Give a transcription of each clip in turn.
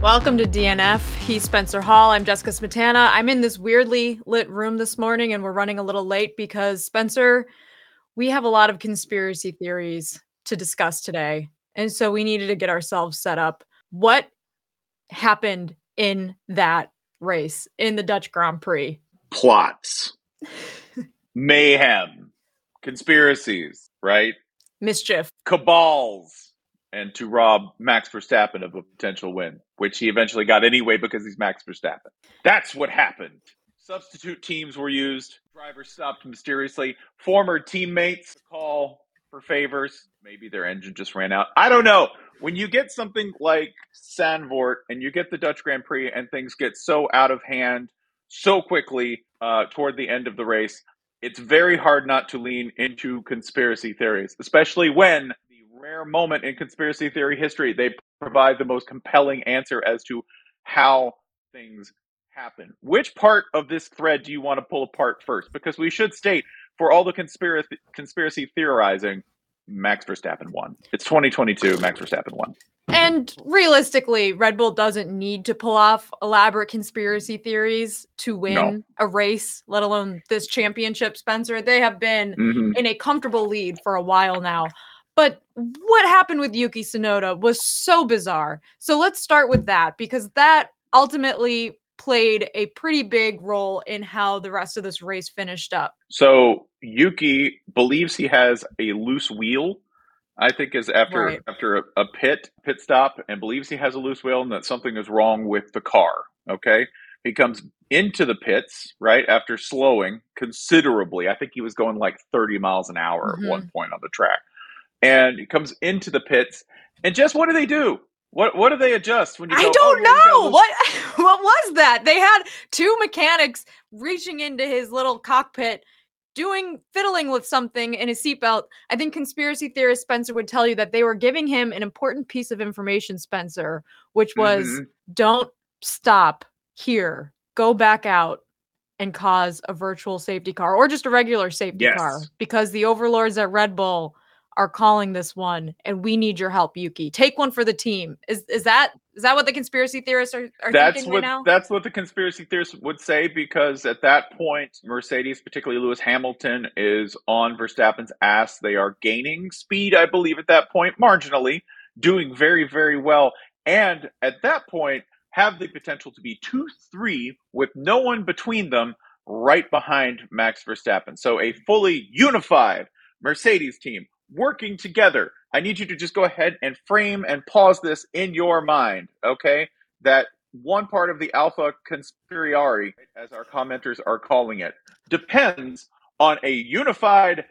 Welcome to DNF. He's Spencer Hall. I'm Jessica Smetana. I'm in this weirdly lit room this morning, and we're running a little late because, Spencer, we have a lot of conspiracy theories to discuss today. And so we needed to get ourselves set up. What happened in that race, in the Dutch Grand Prix? Plots. Mayhem. Conspiracies, right? Mischief. Cabals. And to rob Max Verstappen of a potential win, which he eventually got anyway because he's Max Verstappen. That's what happened. Substitute teams were used. Drivers stopped mysteriously. Former teammates call for favors. Maybe their engine just ran out. I don't know. When you get something like Zandvoort and you get the Dutch Grand Prix and things get so out of hand so quickly toward the end of the race, it's very hard not to lean into conspiracy theories, especially when rare moment in conspiracy theory history, they provide the most compelling answer as to how things happen. Which part of this thread do you want to pull apart first? Because we should state, for all the conspiracy theorizing, Max Verstappen won. It's 2022, Max Verstappen won. And realistically, Red Bull doesn't need to pull off elaborate conspiracy theories to win a race, let alone this championship, Spencer. They have been in a comfortable lead for a while now. But what happened with Yuki Tsunoda was so bizarre. So let's start with that, because that ultimately played a pretty big role in how the rest of this race finished up. So Yuki believes he has a loose wheel, I think, is after a pit stop, and believes he has a loose wheel and that something is wrong with the car. Okay. He comes into the pits, right, after slowing considerably. I think he was going like 30 miles an hour at one point on the track. And it comes into the pits, and Jess, what do they do? What do they adjust when you? I don't know. What was that? They had two mechanics reaching into his little cockpit, fiddling with something in his seatbelt. I think conspiracy theorist Spencer would tell you that they were giving him an important piece of information, Spencer, which was don't stop here, go back out and cause a virtual safety car or just a regular safety car, because the overlords at Red Bull are calling this one, and we need your help, Yuki. Take one for the team. Is that what the conspiracy theorists are thinking right now? That's what the conspiracy theorists would say, because at that point, Mercedes, particularly Lewis Hamilton, is on Verstappen's ass. They are gaining speed, I believe, at that point, marginally, doing very, very well. And at that point, have the potential to be 2-3 with no one between them right behind Max Verstappen. So a fully unified Mercedes team working together. I need you to just go ahead and frame and pause this in your mind, okay? That one part of the alpha conspiriari, as our commenters are calling it, depends on a unified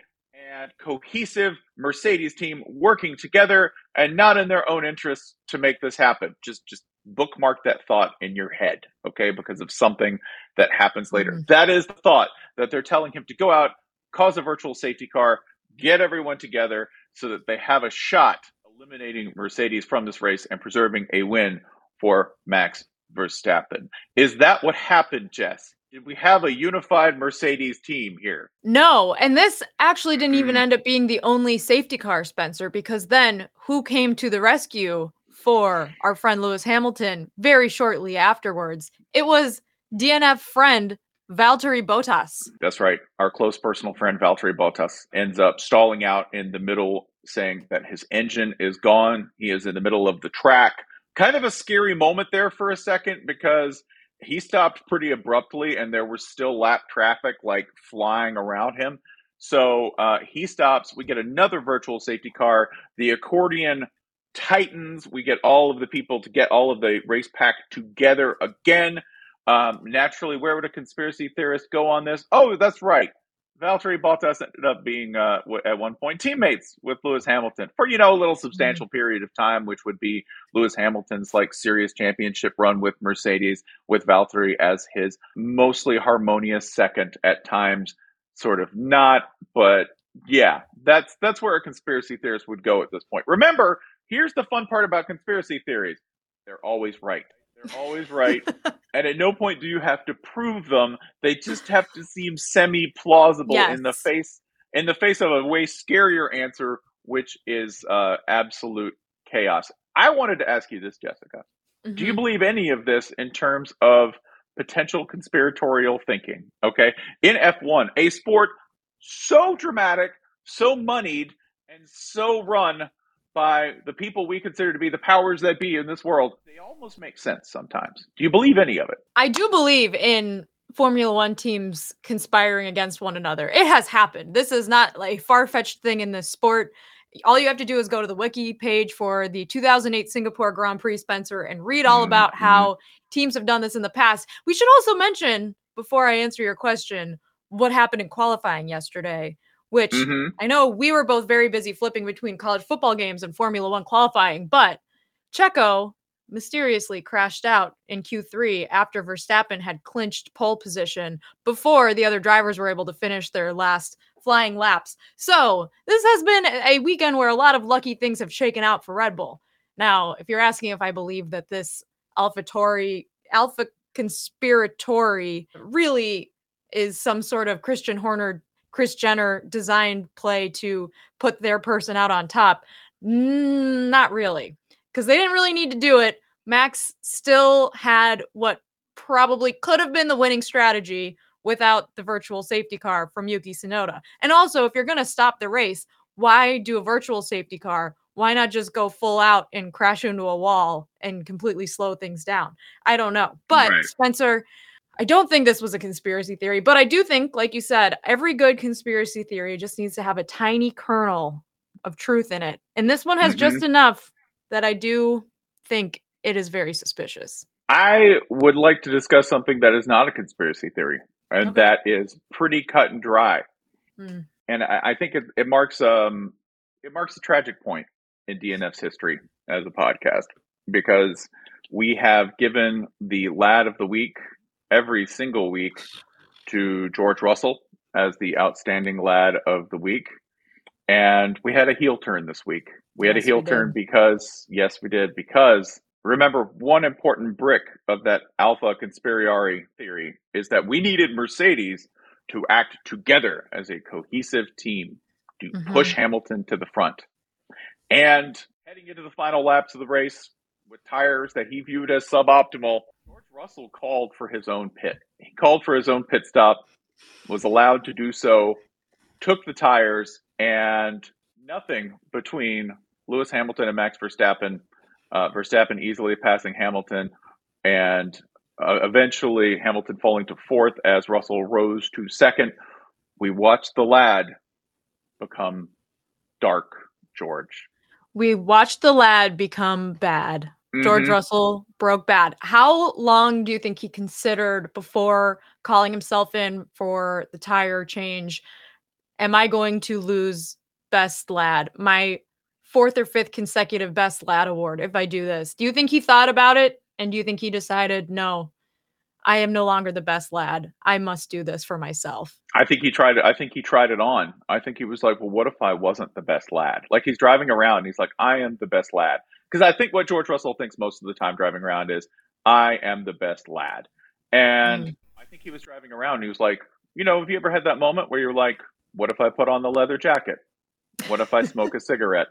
and cohesive Mercedes team working together and not in their own interests to make this happen. Just bookmark that thought in your head, okay? Because of something that happens later. That is the thought that they're telling him to go out, cause a virtual safety car, get everyone together so that they have a shot eliminating Mercedes from this race and preserving a win for Max Verstappen. Is that what happened, Jess? Did we have a unified Mercedes team here? No, and this actually didn't even end up being the only safety car, Spencer, because then who came to the rescue for our friend Lewis Hamilton very shortly afterwards? It was DNF friend Valtteri Bottas. That's right. Our close personal friend Valtteri Bottas ends up stalling out in the middle, saying that his engine is gone. He is in the middle of the track. Kind of a scary moment there for a second, because he stopped pretty abruptly and there was still lap traffic like flying around him. So he stops. We get another virtual safety car. The accordion tightens. We get all of the people to get all of the race pack together again. Naturally, where would a conspiracy theorist go on this? Oh, that's right. Valtteri Bottas ended up being, at one point, teammates with Lewis Hamilton for, you know, a little substantial period of time, which would be Lewis Hamilton's, like, serious championship run with Mercedes, with Valtteri as his mostly harmonious second at times, sort of not. But, yeah, that's where a conspiracy theorist would go at this point. Remember, here's the fun part about conspiracy theories. They're always right. They're always right. And at no point do you have to prove them. They just have to seem semi-plausible in the face of a way scarier answer, which is absolute chaos. I wanted to ask you this, Jessica. Mm-hmm. Do you believe any of this in terms of potential conspiratorial thinking? Okay. In F1, a sport so dramatic, so moneyed, and so run by the people we consider to be the powers that be in this world, they almost make sense sometimes. Do you believe any of it? I do believe in Formula One teams conspiring against one another. It has happened. This is not like a far-fetched thing in this sport. All you have to do is go to the wiki page for the 2008 Singapore Grand Prix, Spencer, and read all about how teams have done this in the past. We should also mention, before I answer your question, what happened in qualifying yesterday, which I know we were both very busy flipping between college football games and Formula One qualifying, but Checo mysteriously crashed out in Q3 after Verstappen had clinched pole position before the other drivers were able to finish their last flying laps. So this has been a weekend where a lot of lucky things have shaken out for Red Bull. Now, if you're asking if I believe that this Alpha Conspiratory really is some sort of Kris Jenner designed play to put their person out on top, not really, because they didn't really need to do it. Max still had what probably could have been the winning strategy without the virtual safety car from Yuki Tsunoda. And also, if you're going to stop the race, why do a virtual safety car? Why not just go full out and crash into a wall and completely slow things down? I don't know. But right. Spencer, I don't think this was a conspiracy theory, but I do think, like you said, every good conspiracy theory just needs to have a tiny kernel of truth in it. And this one has just enough that I do think it is very suspicious. I would like to discuss something that is not a conspiracy theory, and that is pretty cut and dry. And I think it marks a tragic point in DNF's history as a podcast, because we have given the lad of the week every single week to George Russell as the outstanding lad of the week. And we had a heel turn this week. Because remember, one important brick of that Alpha Conspiratory theory is that we needed Mercedes to act together as a cohesive team to push Hamilton to the front. And heading into the final laps of the race with tires that he viewed as suboptimal, George Russell called for his own pit. He called for his own pit stop, was allowed to do so, took the tires, and nothing between Lewis Hamilton and Max Verstappen. Verstappen easily passing Hamilton, and eventually Hamilton falling to fourth as Russell rose to second. We watched the lad become dark, George. We watched the lad become bad. George Russell broke bad. How long do you think he considered before calling himself in for the tire change? Am I going to lose best lad? My fourth or fifth consecutive best lad award if I do this. Do you think he thought about it? And do you think he decided, no, I am no longer the best lad. I must do this for myself. I think he tried it. I think he tried it on. I think he was like, well, what if I wasn't the best lad? Like, he's driving around. And he's like, I am the best lad. Because I think what George Russell thinks most of the time driving around is, I am the best lad. And I think he was driving around. And he was like, you know, have you ever had that moment where you're like, what if I put on the leather jacket? What if I smoke a cigarette?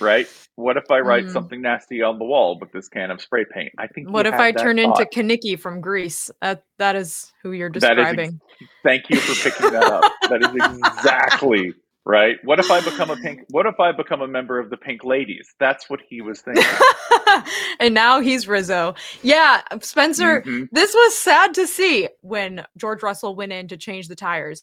Right? What if I write something nasty on the wall with this can of spray paint? I think. What if I turn into Kaniki from Greece? That is who you're describing. Thank you for picking that up. That is exactly right. What if I become a member of the Pink Ladies? That's what he was thinking. And now he's Rizzo. Yeah, Spencer, this was sad to see when George Russell went in to change the tires,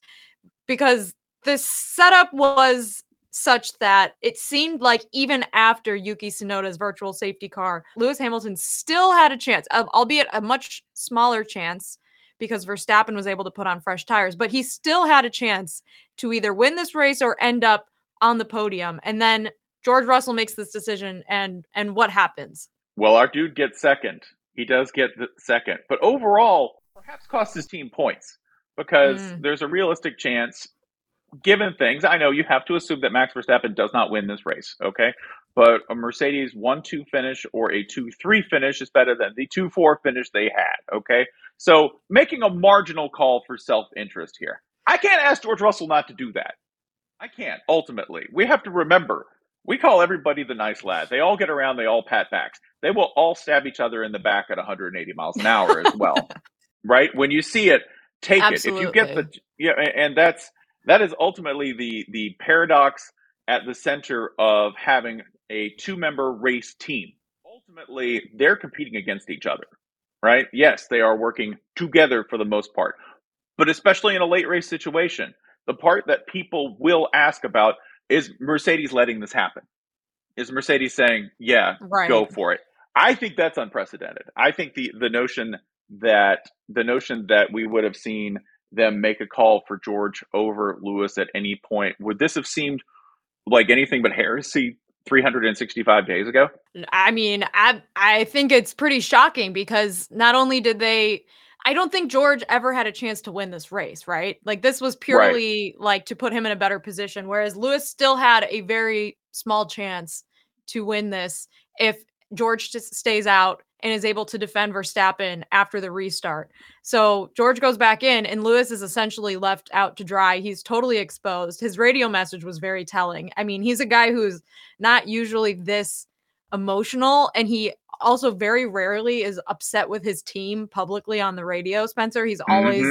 because this setup was such that it seemed like even after Yuki Tsunoda's virtual safety car, Lewis Hamilton still had a chance, albeit a much smaller chance because Verstappen was able to put on fresh tires, but he still had a chance to either win this race or end up on the podium. And then George Russell makes this decision, and what happens? Well, our dude gets second. He does get second, but overall perhaps cost his team points because there's a realistic chance. Given things, I know you have to assume that Max Verstappen does not win this race, okay? But a Mercedes 1-2 finish or a 2-3 finish is better than the 2-4 finish they had, okay? So making a marginal call for self-interest here. I can't ask George Russell not to do that. I can't, ultimately. We have to remember, we call everybody the nice lad. They all get around, they all pat backs. They will all stab each other in the back at 180 miles an hour as well, right? When you see it, take it. If you get the, that is ultimately the paradox at the center of having a two-member race team. Ultimately, they're competing against each other, right? Yes, they are working together for the most part. But especially in a late race situation, the part that people will ask about is Mercedes letting this happen. Is Mercedes saying, yeah, go for it? I think that's unprecedented. I think the notion that we would have seen them make a call for George over Lewis at any point, would this have seemed like anything but heresy 365 days ago? I mean, I think it's pretty shocking because not only did they, I don't think George ever had a chance to win this race, right? Like this was purely like to put him in a better position, whereas Lewis still had a very small chance to win this if George just stays out and is able to defend Verstappen after the restart. So George goes back in, and Lewis is essentially left out to dry. He's totally exposed. His radio message was very telling. I mean, he's a guy who's not usually this emotional, and he also very rarely is upset with his team publicly on the radio, Spencer. He's always,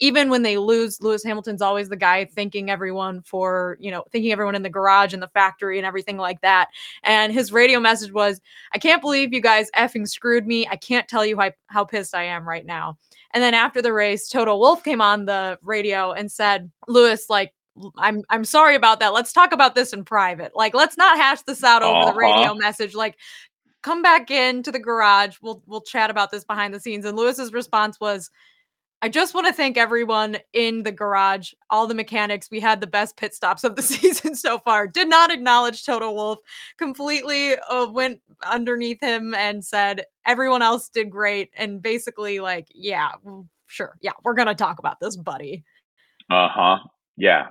even when they lose, Lewis Hamilton's always the guy thanking everyone for, you know, thanking everyone in the garage and the factory and everything like that. And his radio message was, I can't believe you guys effing screwed me. I can't tell you how pissed I am right now. And then after the race, Toto Wolff came on the radio and said, Lewis, like, I'm sorry about that. Let's talk about this in private. Like, let's not hash this out over the radio message. Like, come back in to the garage. We'll chat about this behind the scenes. And Lewis's response was, I just want to thank everyone in the garage, all the mechanics. We had the best pit stops of the season so far. Did not acknowledge Toto Wolff. Completely went underneath him and said, everyone else did great. And basically like, yeah, sure. Yeah, we're going to talk about this, buddy. Uh-huh. Yeah.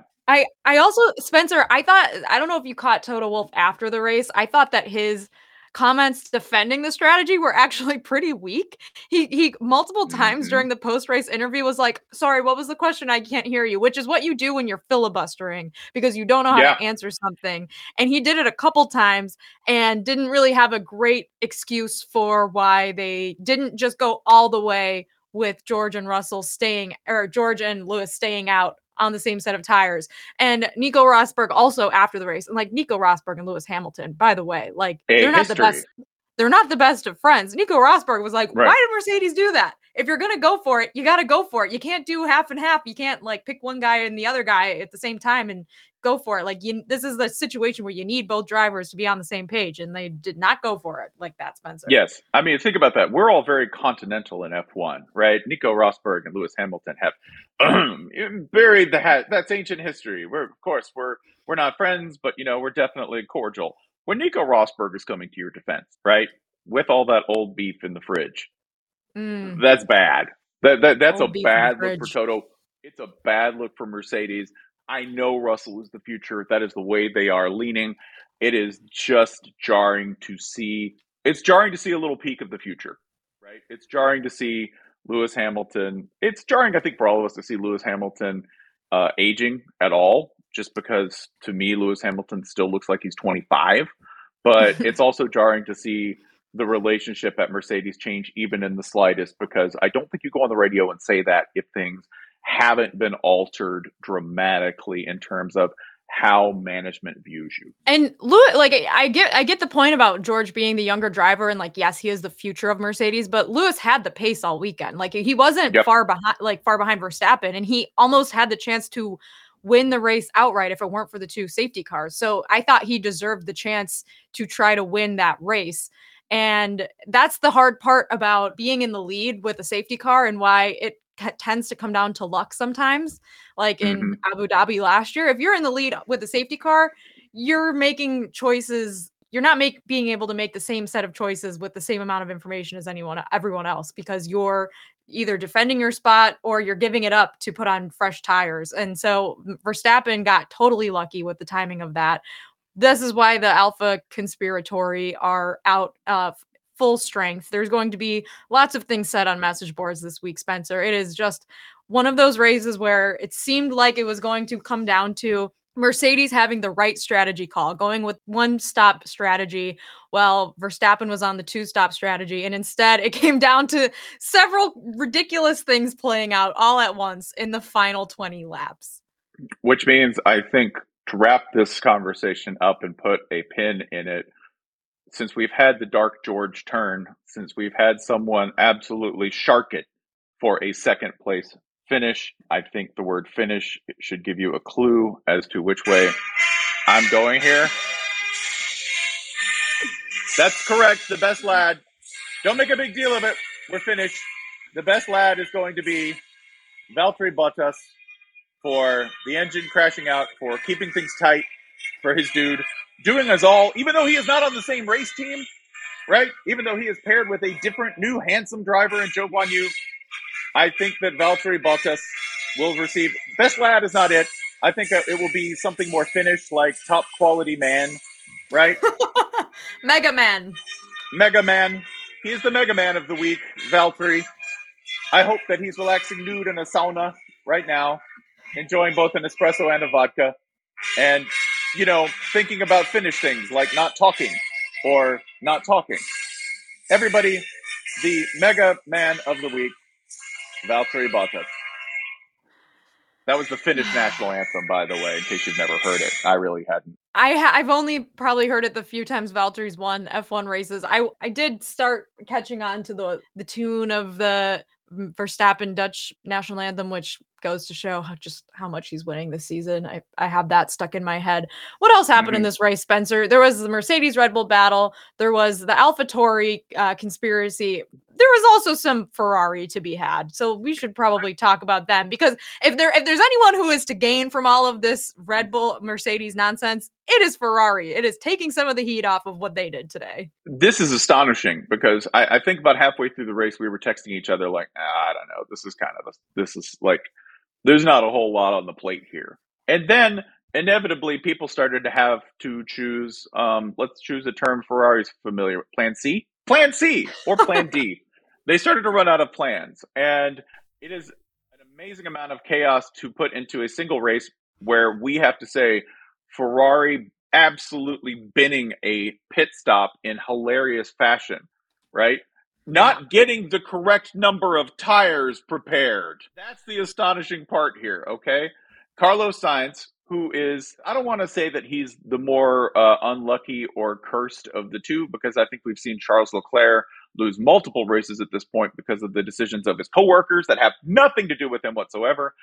I also, Spencer, I thought, I don't know if you caught Toto Wolff after the race. I thought that his comments defending the strategy were actually pretty weak. He multiple times during the post-race interview was like, sorry, what was the question? I can't hear you, which is what you do when you're filibustering because you don't know how to answer something. And he did it a couple times and didn't really have a great excuse for why they didn't just go all the way with George and Lewis staying out on the same set of tires. And Nico Rosberg also after the race, and like Nico Rosberg and Lewis Hamilton, by the way, like they're not the best of friends. Nico Rosberg was like, why did Mercedes do that? If you're going to go for it, you got to go for it. You can't do half and half. You can't like pick one guy and the other guy at the same time and go for it. Like this is the situation where you need both drivers to be on the same page. And they did not go for it like that, Spencer. Yes. I mean, think about that. We're all very continental in F1, right? Nico Rosberg and Lewis Hamilton have buried the hat. That's ancient history. We're not friends, but you know, we're definitely cordial. When Nico Rosberg is coming to your defense, right? With all that old beef in the fridge, that's bad. That's a bad look for Toto. It's a bad look for Mercedes. I know Russell is the future. That is the way they are leaning. It is just jarring to see. It's jarring to see a little peek of the future, right? It's jarring to see Lewis Hamilton. It's jarring, I think, for all of us to see Lewis Hamilton aging at all, just because, to me, Lewis Hamilton still looks like he's 25. But it's also jarring to see the relationship at Mercedes change even in the slightest, because I don't think you go on the radio and say that if things haven't been altered dramatically in terms of how management views you. And Lewis, like, I get the point about George being the younger driver, and like, yes, he is the future of Mercedes, but Lewis had the pace all weekend. Like, he wasn't far behind Verstappen, and he almost had the chance to win the race outright if it weren't for the two safety cars. So I thought he deserved the chance to try to win that race. And that's the hard part about being in the lead with a safety car, and why it tends to come down to luck sometimes, like in Abu Dhabi last year. If you're in the lead with a safety car, you're making choices. You're not being able to make the same set of choices with the same amount of information as everyone else, because you're either defending your spot or you're giving it up to put on fresh tires. And so Verstappen got totally lucky with the timing of that. This is why the Alpha Conspiratory are out full strength. There's going to be lots of things said on message boards this week, Spencer. It is just one of those races where it seemed like it was going to come down to Mercedes having the right strategy call, going with one-stop strategy, while Verstappen was on the two-stop strategy. And instead, it came down to several ridiculous things playing out all at once in the final 20 laps. Which means, I think, to wrap this conversation up and put a pin in it, since we've had the Dark George turn, since we've had someone absolutely shark it for a second place finish, I think the word finish should give you a clue as to which way I'm going here. That's correct. The best lad. Don't make a big deal of it. We're finished. The best lad is going to be Valtteri Bottas for the engine crashing out, for keeping things tight for his dude. Doing us all, even though he is not on the same race team, right? Even though he is paired with a different, new, handsome driver in Zhou Guan Yu, I think that Valtteri Bottas will receive. Best lad is not it. I think it will be something more finished, like top quality man, right? Mega Man. Mega Man. He is the Mega Man of the week, Valtteri. I hope that he's relaxing nude in a sauna right now, enjoying both an espresso and a vodka. And, you know, thinking about finished things like not talking. Everybody, the Mega Man of the week, Valtteri Bottas. That was the Finnish national anthem, by the way, in case you've never heard it. I really hadn't. I've only probably heard it the few times Valtteri's won F1 races. I did start catching on to the tune of the Verstappen Dutch national anthem, which goes to show just how much he's winning this season. I have that stuck in my head. What else happened in this race, Spencer? There was the Mercedes Red Bull battle. There was the AlphaTauri conspiracy. There was also some Ferrari to be had. So we should probably talk about them, because if there's anyone who is to gain from all of this Red Bull Mercedes nonsense, it is Ferrari. It is taking some of the heat off of what they did today. This is astonishing, because I think about halfway through the race, we were texting each other like, I don't know. This is like, there's not a whole lot on the plate here. And then inevitably people started to have to choose, let's choose a term Ferrari's familiar with, plan C or plan D. They started to run out of plans. And it is an amazing amount of chaos to put into a single race where we have to say Ferrari absolutely binning a pit stop in hilarious fashion, right? Not getting the correct number of tires prepared. That's the astonishing part here, okay? Carlos Sainz, who is, I don't want to say that he's the more unlucky or cursed of the two, because I think we've seen Charles Leclerc lose multiple races at this point because of the decisions of his coworkers that have nothing to do with him whatsoever.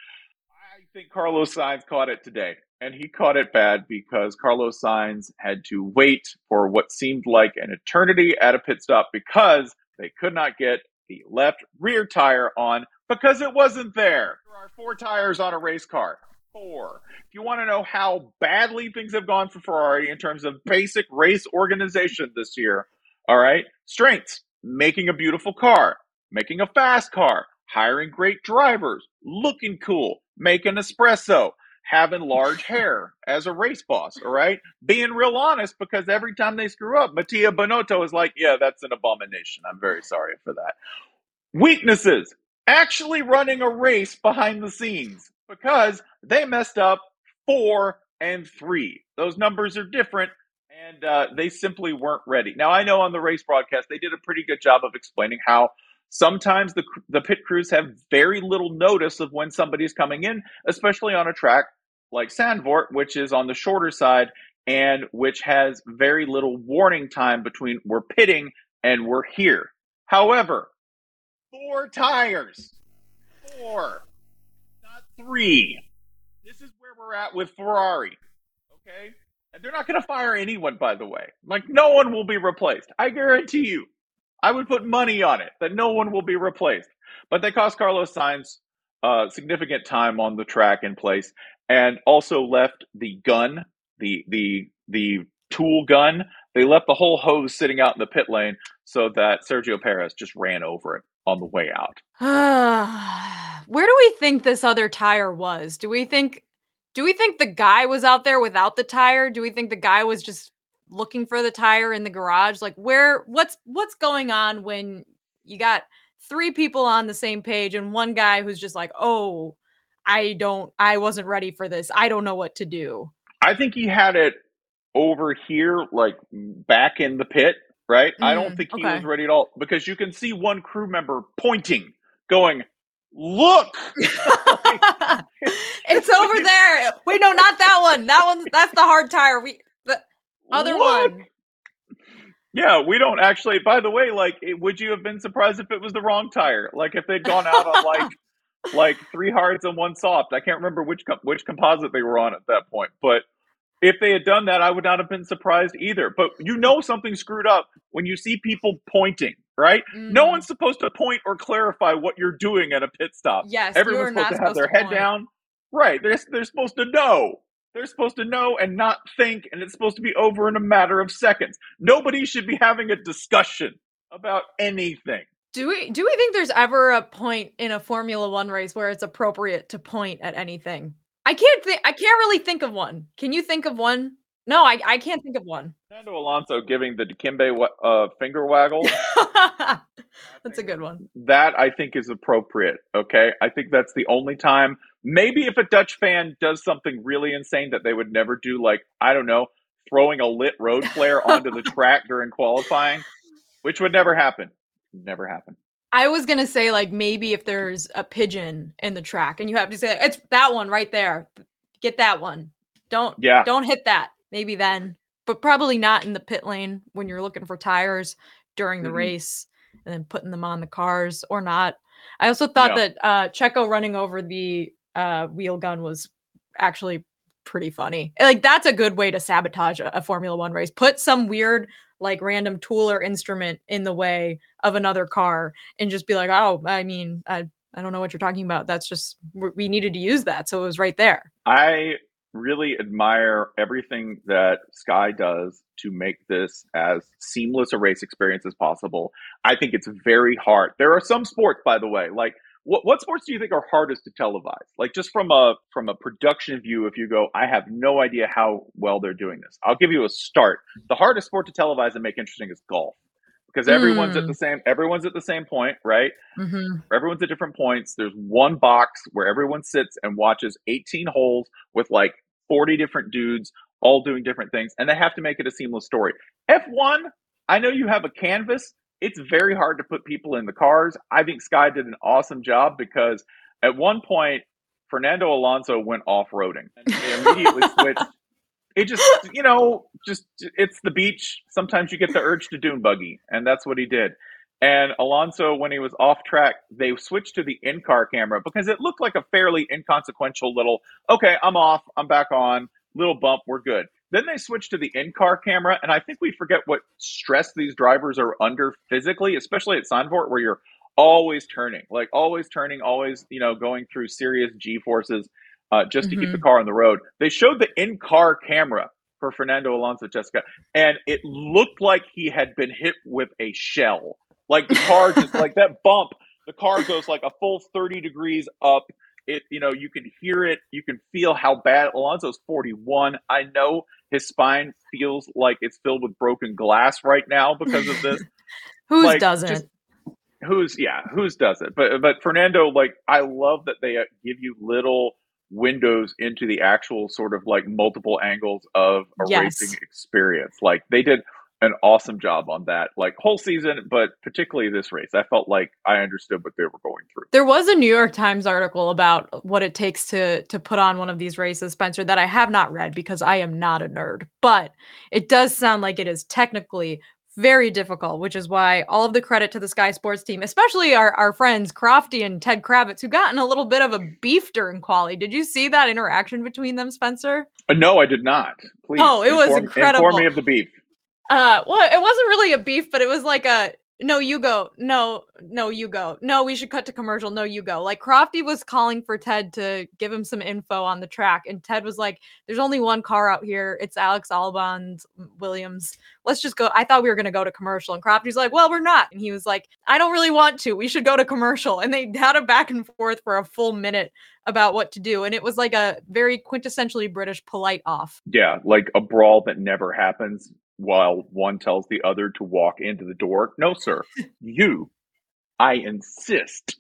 I think Carlos Sainz caught it today, and he caught it bad, because Carlos Sainz had to wait for what seemed like an eternity at a pit stop because they could not get the left rear tire on because it wasn't there. There are four tires on a race car. Four. If you want to know how badly things have gone for Ferrari in terms of basic race organization this year, all right? Strengths, making a beautiful car, making a fast car, hiring great drivers, looking cool, making espresso, having large hair as a race boss, all right? Being real honest, because every time they screw up, Mattia Binotto is like, yeah, that's an abomination. I'm very sorry for that. Weaknesses, actually running a race behind the scenes because they messed up 4 and 3. Those numbers are different, and they simply weren't ready. Now, I know on the race broadcast, they did a pretty good job of explaining how sometimes the pit crews have very little notice of when somebody's coming in, especially on a track like Zandvoort, which is on the shorter side and which has very little warning time between we're pitting and we're here. However, 4 tires. 4, not 3. This is where we're at with Ferrari, okay? And they're not going to fire anyone, by the way. Like, no one will be replaced. I guarantee you. I would put money on it that no one will be replaced. But they cost Carlos Sainz significant time on the track in place, and also left the gun, the tool gun. They left the whole hose sitting out in the pit lane so that Sergio Perez just ran over it on the way out. Where do we think this other tire was? Do we think the guy was out there without the tire? Do we think the guy was just looking for the tire in the garage? Like, where, what's going on when you got 3 people on the same page and one guy who's just like, oh, I wasn't ready for this. I don't know what to do. I think he had it over here, like back in the pit, right? Mm-hmm. I don't think he was ready at all, because you can see one crew member pointing, going, look, it's over there. Wait, no, not that one. That one's, that's the hard tire. Other one. Yeah, we don't actually, by the way, like, would you have been surprised if it was the wrong tire? Like, if they'd gone out on like 3 hards and 1 soft. I can't remember which composite they were on at that point. But if they had done that, I would not have been surprised either. But you know something screwed up when you see people pointing, right? Mm. No one's supposed to point or clarify what you're doing at a pit stop. Yes, everyone's supposed to have their head down. Right, they're supposed to know. They're supposed to know and not think, and it's supposed to be over in a matter of seconds. Nobody should be having a discussion about anything. Do we think there's ever a point in a Formula One race where it's appropriate to point at anything? I can't really think of one. Can you think of one? No, I can't think of one. Fernando Alonso giving the Dikembe finger waggle. That's a good one. That I think is appropriate, okay? I think that's the only time. Maybe if a Dutch fan does something really insane that they would never do, like, I don't know, throwing a lit road flare onto the track during qualifying, which would never happen. Never happen. I was going to say, like, maybe if there's a pigeon in the track and you have to say, it's that one right there. Get that one. Don't hit that. Maybe then. But probably not in the pit lane when you're looking for tires during the race and then putting them on the cars or not. I also thought that Checo running over the wheel gun was actually pretty funny. Like, that's a good way to sabotage a Formula One race. Put some weird, like, random tool or instrument in the way of another car and just be like, oh, I mean, I don't know what you're talking about. That's just, we needed to use that. So it was right there. I really admire everything that Sky does to make this as seamless a race experience as possible. I think it's very hard. There are some sports, by the way, like, what sports do you think are hardest to televise? Like, just from a production view, if you go, I have no idea how well they're doing this. I'll give you a start. The hardest sport to televise and make interesting is golf, because everyone's at the same point, right? Mm-hmm. Everyone's at different points. There's one box where everyone sits and watches 18 holes with like 40 different dudes all doing different things, and they have to make it a seamless story. F1, I know you have a canvas. It's very hard to put people in the cars. I think Sky did an awesome job, because at one point, Fernando Alonso went off-roading. And they immediately switched. It just, you know, it's the beach. Sometimes you get the urge to dune buggy, and that's what he did. And Alonso, when he was off track, they switched to the in-car camera because it looked like a fairly inconsequential little, okay, I'm off, I'm back on, little bump, we're good. Then they switch to the in-car camera, and I think we forget what stress these drivers are under physically, especially at Zandvoort, where you're always turning, always, you know, going through serious G-forces just to keep the car on the road. They showed the in-car camera for Fernando Alonso, Jessica, and it looked like he had been hit with a shell. Like, the car just, like, that bump The car goes like a full 30 degrees up. It, you know, you can hear it. You can feel how bad. Alonso's 41. I know his spine feels like it's filled with broken glass right now because of this. Whose like, doesn't? Just, whose doesn't? But Fernando, like, I love that they give you little windows into the actual sort of like multiple angles of a racing experience. Like they did an awesome job on that, like whole season, but particularly this race. I felt like I understood what they were going through. There was a New York Times article about what it takes to put on one of these races, Spencer, that I have not read because I am not a nerd, but it does sound like it is technically very difficult, which is why all of the credit to the Sky Sports team, especially our friends Crofty and Ted Kravitz, who got in a little bit of a beef during quali. Did you see that interaction between them, Spencer? No, I did not. Please. Oh, it was incredible. Inform me of the beef. Well, it wasn't really a beef, but it was like a, no, you go. No, you go. No, we should cut to commercial. No, you go. Like Crofty was calling for Ted to give him some info on the track. And Ted was like, there's only one car out here. It's Alex Albon's Williams. Let's just go. I thought we were going to go to commercial. And Crofty's like, well, we're not. And he was like, I don't really want to. We should go to commercial. And they had a back and forth for a full minute about what to do. And it was like a very quintessentially British polite off. Yeah, like a brawl that never happens. While one tells the other to walk into the door. No, sir. You. I insist.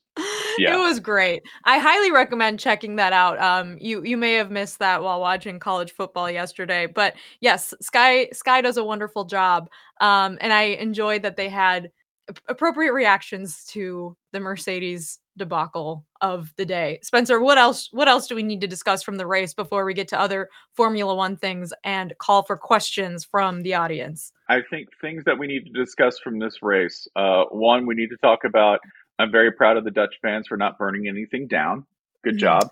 Yeah. It was great. I highly recommend checking that out. You may have missed that while watching college football yesterday. But yes, Sky does a wonderful job. And I enjoyed that they had appropriate reactions to the Mercedes debacle of the day. Spencer, what else do we need to discuss from the race before we get to other Formula One things and call for questions from the audience? I think things that we need to discuss from this race. One, we need to talk about, I'm very proud of the Dutch fans for not burning anything down. Good job.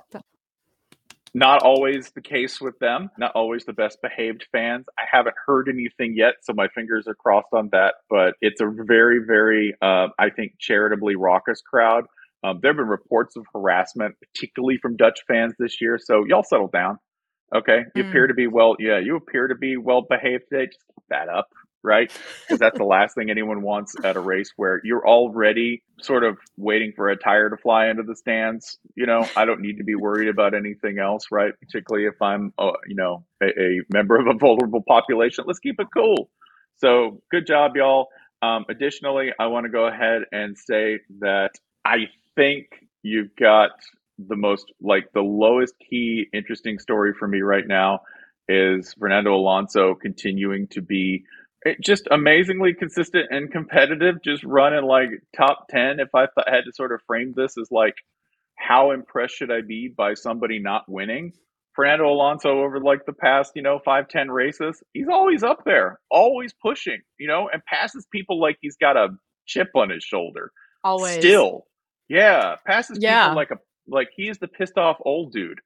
Not always the case with them. Not always the best behaved fans. I haven't heard anything yet, so my fingers are crossed on that. But it's a very, very, I think, charitably raucous crowd. There have been reports of harassment, particularly from Dutch fans this year. So y'all settle down, okay? You appear to be well behaved today. Just keep that up, right? Because that's the last thing anyone wants at a race where you're already sort of waiting for a tire to fly into the stands. You know, I don't need to be worried about anything else, right? Particularly if I'm, a member of a vulnerable population. Let's keep it cool. So good job, y'all. Additionally, I want to go ahead and say that I think you've got the most, like the lowest key interesting story for me right now is Fernando Alonso continuing to be just amazingly consistent and competitive, just running like top 10. If I had to sort of frame this as like, how impressed should I be by somebody not winning? Fernando Alonso over like the past, 5-10 races, he's always up there, always pushing, and passes people like he's got a chip on his shoulder. Always. Still. Yeah, passes people like he is the pissed off old dude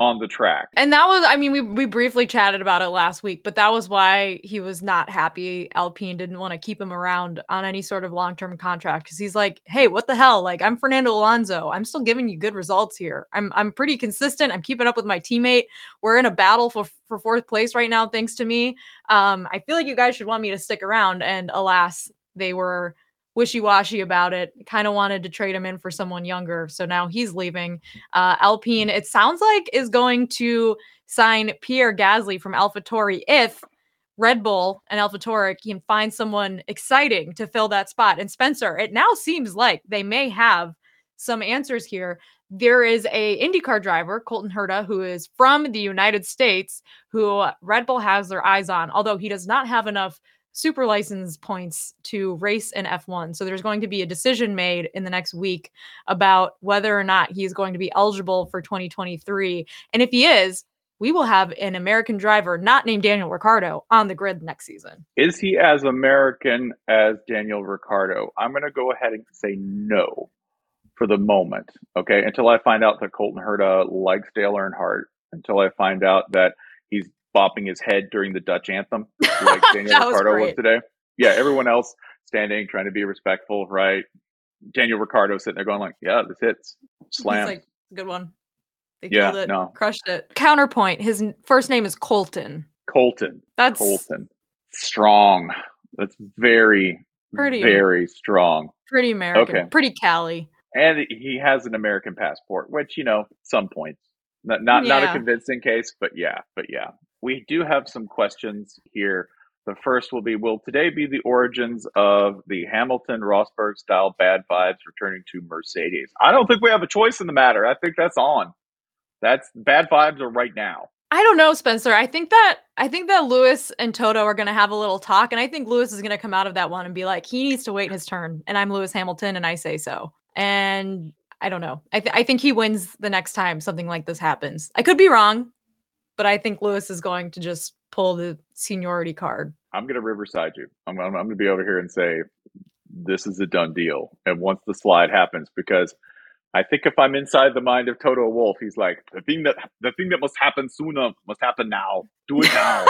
on the track. And that was, we briefly chatted about it last week, but that was why he was not happy. Alpine didn't want to keep him around on any sort of long-term contract because he's like, hey, what the hell? Like, I'm Fernando Alonso. I'm still giving you good results here. I'm pretty consistent. I'm keeping up with my teammate. We're in a battle for fourth place right now, thanks to me. I feel like you guys should want me to stick around. And alas, they were wishy-washy about it, kind of wanted to trade him in for someone younger. So now he's leaving. Alpine, it sounds like, is going to sign Pierre Gasly from AlphaTauri if Red Bull and AlphaTauri can find someone exciting to fill that spot. And Spencer, it now seems like they may have some answers here. There is a IndyCar driver, Colton Herta, who is from the United States, who Red Bull has their eyes on, although he does not have enough super license points to race in F1. So there's going to be a decision made in the next week about whether or not he's going to be eligible for 2023. And if he is, we will have an American driver not named Daniel Ricciardo on the grid next season. Is he as American as Daniel Ricciardo? I'm going to go ahead and say no for the moment. Okay. Until I find out that Colton Herta likes Dale Earnhardt, until I find out that he's bopping his head during the Dutch anthem, like Daniel Ricciardo was today. Yeah, everyone else standing, trying to be respectful, right? Daniel Ricciardo sitting there going like, yeah, this hits. Slam. It's like, good one. They killed it. No. Crushed it. Counterpoint, his first name is Colton. That's Colton. Strong. That's very, very strong. Pretty American. Okay. Pretty Cali. And he has an American passport, which, you know, some points. Not a convincing case, but yeah. We do have some questions here. The first will be, will today be the origins of the Hamilton-Rosberg style bad vibes returning to Mercedes? I don't think we have a choice in the matter. I think that's on. That's bad vibes are right now. I don't know, Spencer. I think that Lewis and Toto are going to have a little talk, and I think Lewis is going to come out of that one and be like, he needs to wait his turn, and I'm Lewis Hamilton, and I say so. And I don't know. I think he wins the next time something like this happens. I could be wrong, but I think Lewis is going to just pull the seniority card. I'm going to Riverside you. I'm going to be over here and say, this is a done deal. And once the slide happens, because I think if I'm inside the mind of Toto Wolff, he's like, the thing that must happen sooner must happen now. Do it now.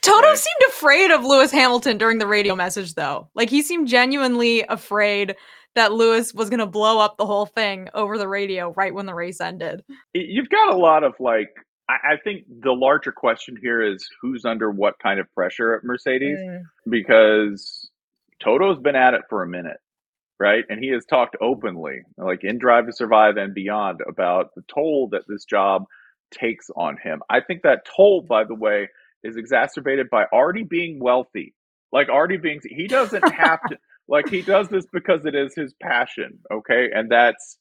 Toto seemed afraid of Lewis Hamilton during the radio message, though. Like, he seemed genuinely afraid that Lewis was going to blow up the whole thing over the radio right when the race ended. You've got a lot of, like, I think the larger question here is who's under what kind of pressure at Mercedes, because Toto's been at it for a minute, right? And he has talked openly, like in Drive to Survive and beyond, about the toll that this job takes on him. I think that toll, by the way, is exacerbated by already being wealthy. Like, already being, he doesn't have to, like, he does this because it is his passion, okay? And that's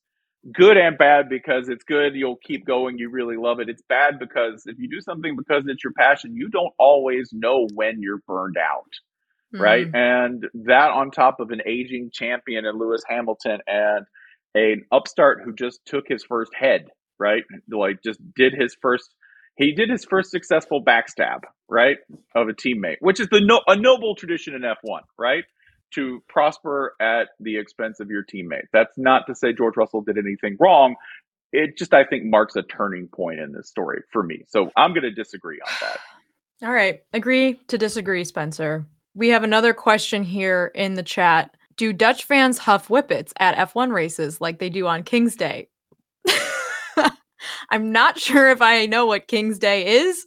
good and bad, because it's good, you'll keep going, you really love it. It's bad because if you do something because it's your passion, you don't always know when you're burned out, right? And that on top of an aging champion in Lewis Hamilton and an upstart who just took his first head, right? Like, just did his first successful backstab, right, of a teammate, which is a noble tradition in F1, right? To prosper at the expense of your teammate. That's not to say George Russell did anything wrong. It just, I think, marks a turning point in this story for me. So I'm going to disagree on that. All right. Agree to disagree, Spencer. We have another question here in the chat. Do Dutch fans huff whippets at F1 races like they do on King's Day? I'm not sure if I know what King's Day is,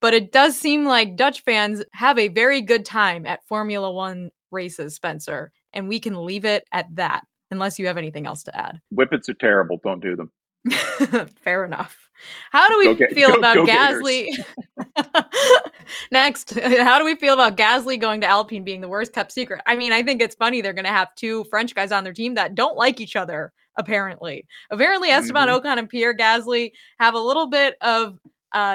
but it does seem like Dutch fans have a very good time at Formula One races, Spencer, and we can leave it at that unless you have anything else to add. Whippets are terrible. Don't do them. Fair enough. How do we feel about Gasly? Next, how do we feel about Gasly going to Alpine being the worst kept secret? I mean, I think it's funny they're going to have two French guys on their team that don't like each other, apparently. Esteban Ocon and Pierre Gasly have a little bit of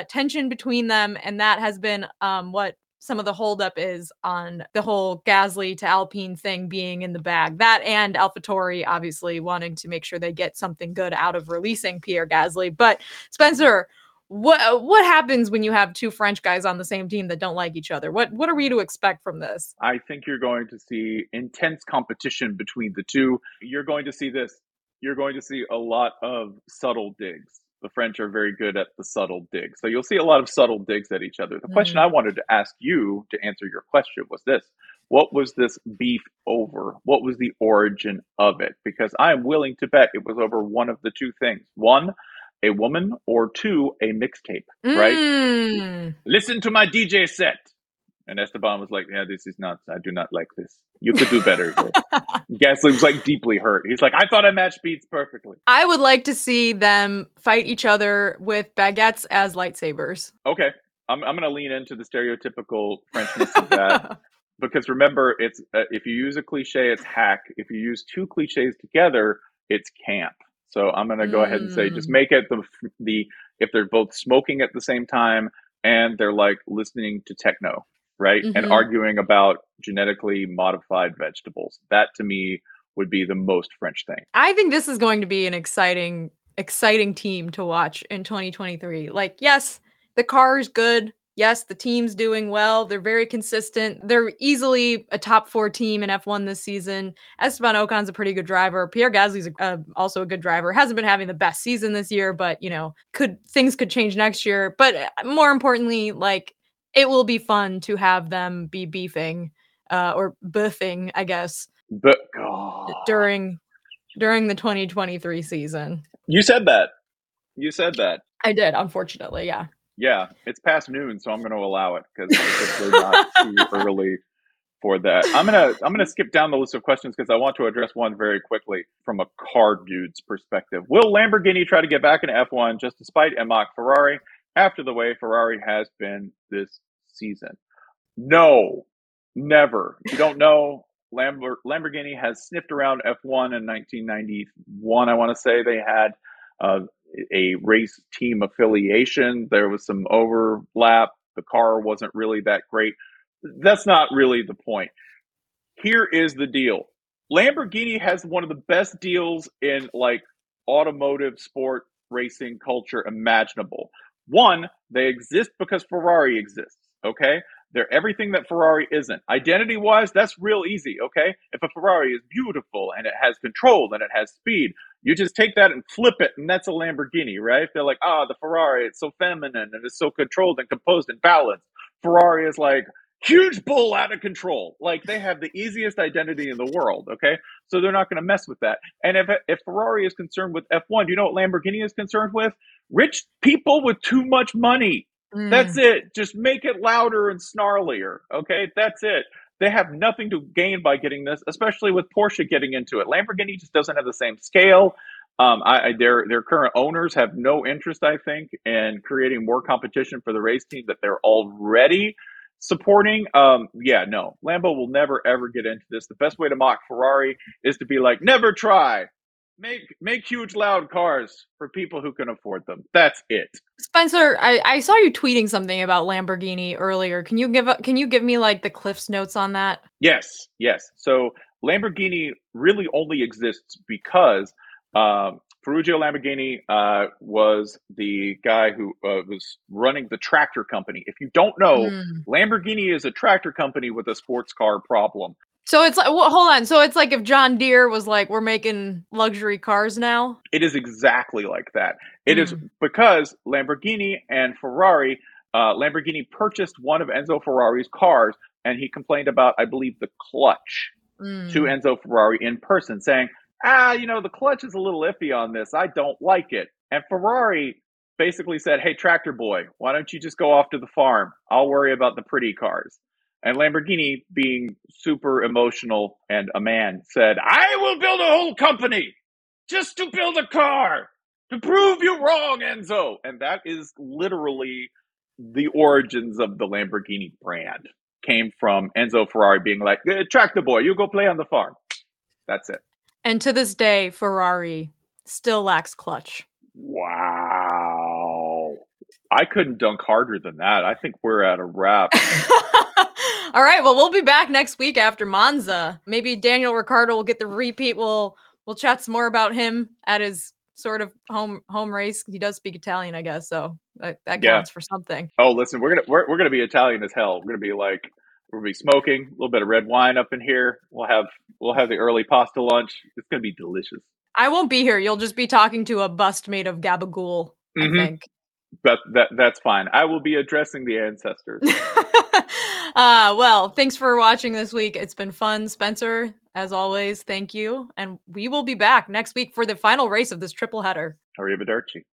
tension between them, and that has been what some of the holdup is on the whole Gasly to Alpine thing being in the bag. That and AlphaTauri obviously wanting to make sure they get something good out of releasing Pierre Gasly. But Spencer, what happens when you have two French guys on the same team that don't like each other? What are we to expect from this? I think you're going to see intense competition between the two. You're going to see this. You're going to see a lot of subtle digs. The French are very good at the subtle digs. So you'll see a lot of subtle digs at each other. The question I wanted to ask you to answer your question was this. What was this beef over? What was the origin of it? Because I am willing to bet it was over one of the two things. One, a woman, or two, a mixtape, right? Listen to my DJ set. And Esteban was like, yeah, this is not, I do not like this. You could do better. Gasly was like deeply hurt. He's like, I thought I matched beats perfectly. I would like to see them fight each other with baguettes as lightsabers. Okay. I'm going to lean into the stereotypical Frenchness of that. Because remember, it's if you use a cliche, it's hack. If you use two cliches together, it's camp. So I'm going to go ahead and say, just make it the if they're both smoking at the same time and they're like listening to techno. Right. And arguing about genetically modified vegetables. That to me would be the most French thing. I think this is going to be an exciting team to watch in 2023. Like, yes, the car is good. Yes, the team's doing well. They're very consistent. They're easily a top four team in F1 this season. Esteban Ocon's a pretty good driver. Pierre Gasly's also a good driver. Hasn't been having the best season this year, but, you know, things could change next year. But more importantly, like, it will be fun to have them be beefing or buffing, I guess, during the 2023 season. You said that. I did, unfortunately, yeah. Yeah, it's past noon, so I'm going to allow it because it's not too early for that. I'm gonna skip down the list of questions because I want to address one very quickly from a car dude's perspective. Will Lamborghini try to get back into F1 just despite Imoc Ferrari after the way Ferrari has been this season? No, never. You don't know. Lamborghini has sniffed around F1 in 1991. I want to say they had a race team affiliation. There was some overlap. The car wasn't really that great. That's not really the point. Here is the deal. Lamborghini has one of the best deals in like automotive sport racing culture imaginable. One, they exist because Ferrari exists, okay? They're everything that Ferrari isn't. Identity-wise, that's real easy, okay? If a Ferrari is beautiful and it has control and it has speed, you just take that and flip it, and that's a Lamborghini, right? They're like, the Ferrari, it's so feminine and it's so controlled and composed and balanced. Ferrari is like, huge bull out of control. Like, they have the easiest identity in the world, okay? So they're not going to mess with that. And if Ferrari is concerned with F1, do you know what Lamborghini is concerned with? Rich people with too much money. That's it. Just make it louder and snarlier, okay? That's it. They have nothing to gain by getting this, especially with Porsche getting into it. Lamborghini just doesn't have the same scale. Their current owners have no interest, I think, in creating more competition for the race team that they're already supporting. No, Lambo will never, ever get into this. The best way to mock Ferrari is to be like, never try. Make huge, loud cars for people who can afford them. That's it. Spencer, I saw you tweeting something about Lamborghini earlier. Can you give me like the Cliff's notes on that? Yes. So Lamborghini really only exists because Ferruccio Lamborghini was the guy who was running the tractor company. If you don't know, Lamborghini is a tractor company with a sports car problem. So it's like, well, hold on. So it's like if John Deere was like, we're making luxury cars now. It is exactly like that. It is because Lamborghini and Ferrari, Lamborghini purchased one of Enzo Ferrari's cars, and he complained about, I believe, the clutch to Enzo Ferrari in person, saying, the clutch is a little iffy on this. I don't like it. And Ferrari basically said, hey, tractor boy, why don't you just go off to the farm? I'll worry about the pretty cars. And Lamborghini, being super emotional and a man, said, I will build a whole company just to build a car to prove you wrong, Enzo. And that is literally the origins of the Lamborghini brand. Came from Enzo Ferrari being like, tractor boy, you go play on the farm. That's it. And to this day, Ferrari still lacks clutch. Wow. I couldn't dunk harder than that. I think we're at a wrap. All right, well, we'll be back next week after Monza. Maybe Daniel Ricciardo will get the repeat. We'll chat some more about him at his sort of home race. He does speak Italian, I guess, so that counts for something. Oh, listen, we're gonna be Italian as hell. We're gonna be like smoking a little bit of red wine up in here. We'll have the early pasta lunch. It's gonna be delicious. I won't be here. You'll just be talking to a bust made of gabagool. I think. That's fine. I will be addressing the ancestors. Well, thanks for watching this week. It's been fun, Spencer. As always, thank you. And we will be back next week for the final race of this triple header. Arrivederci.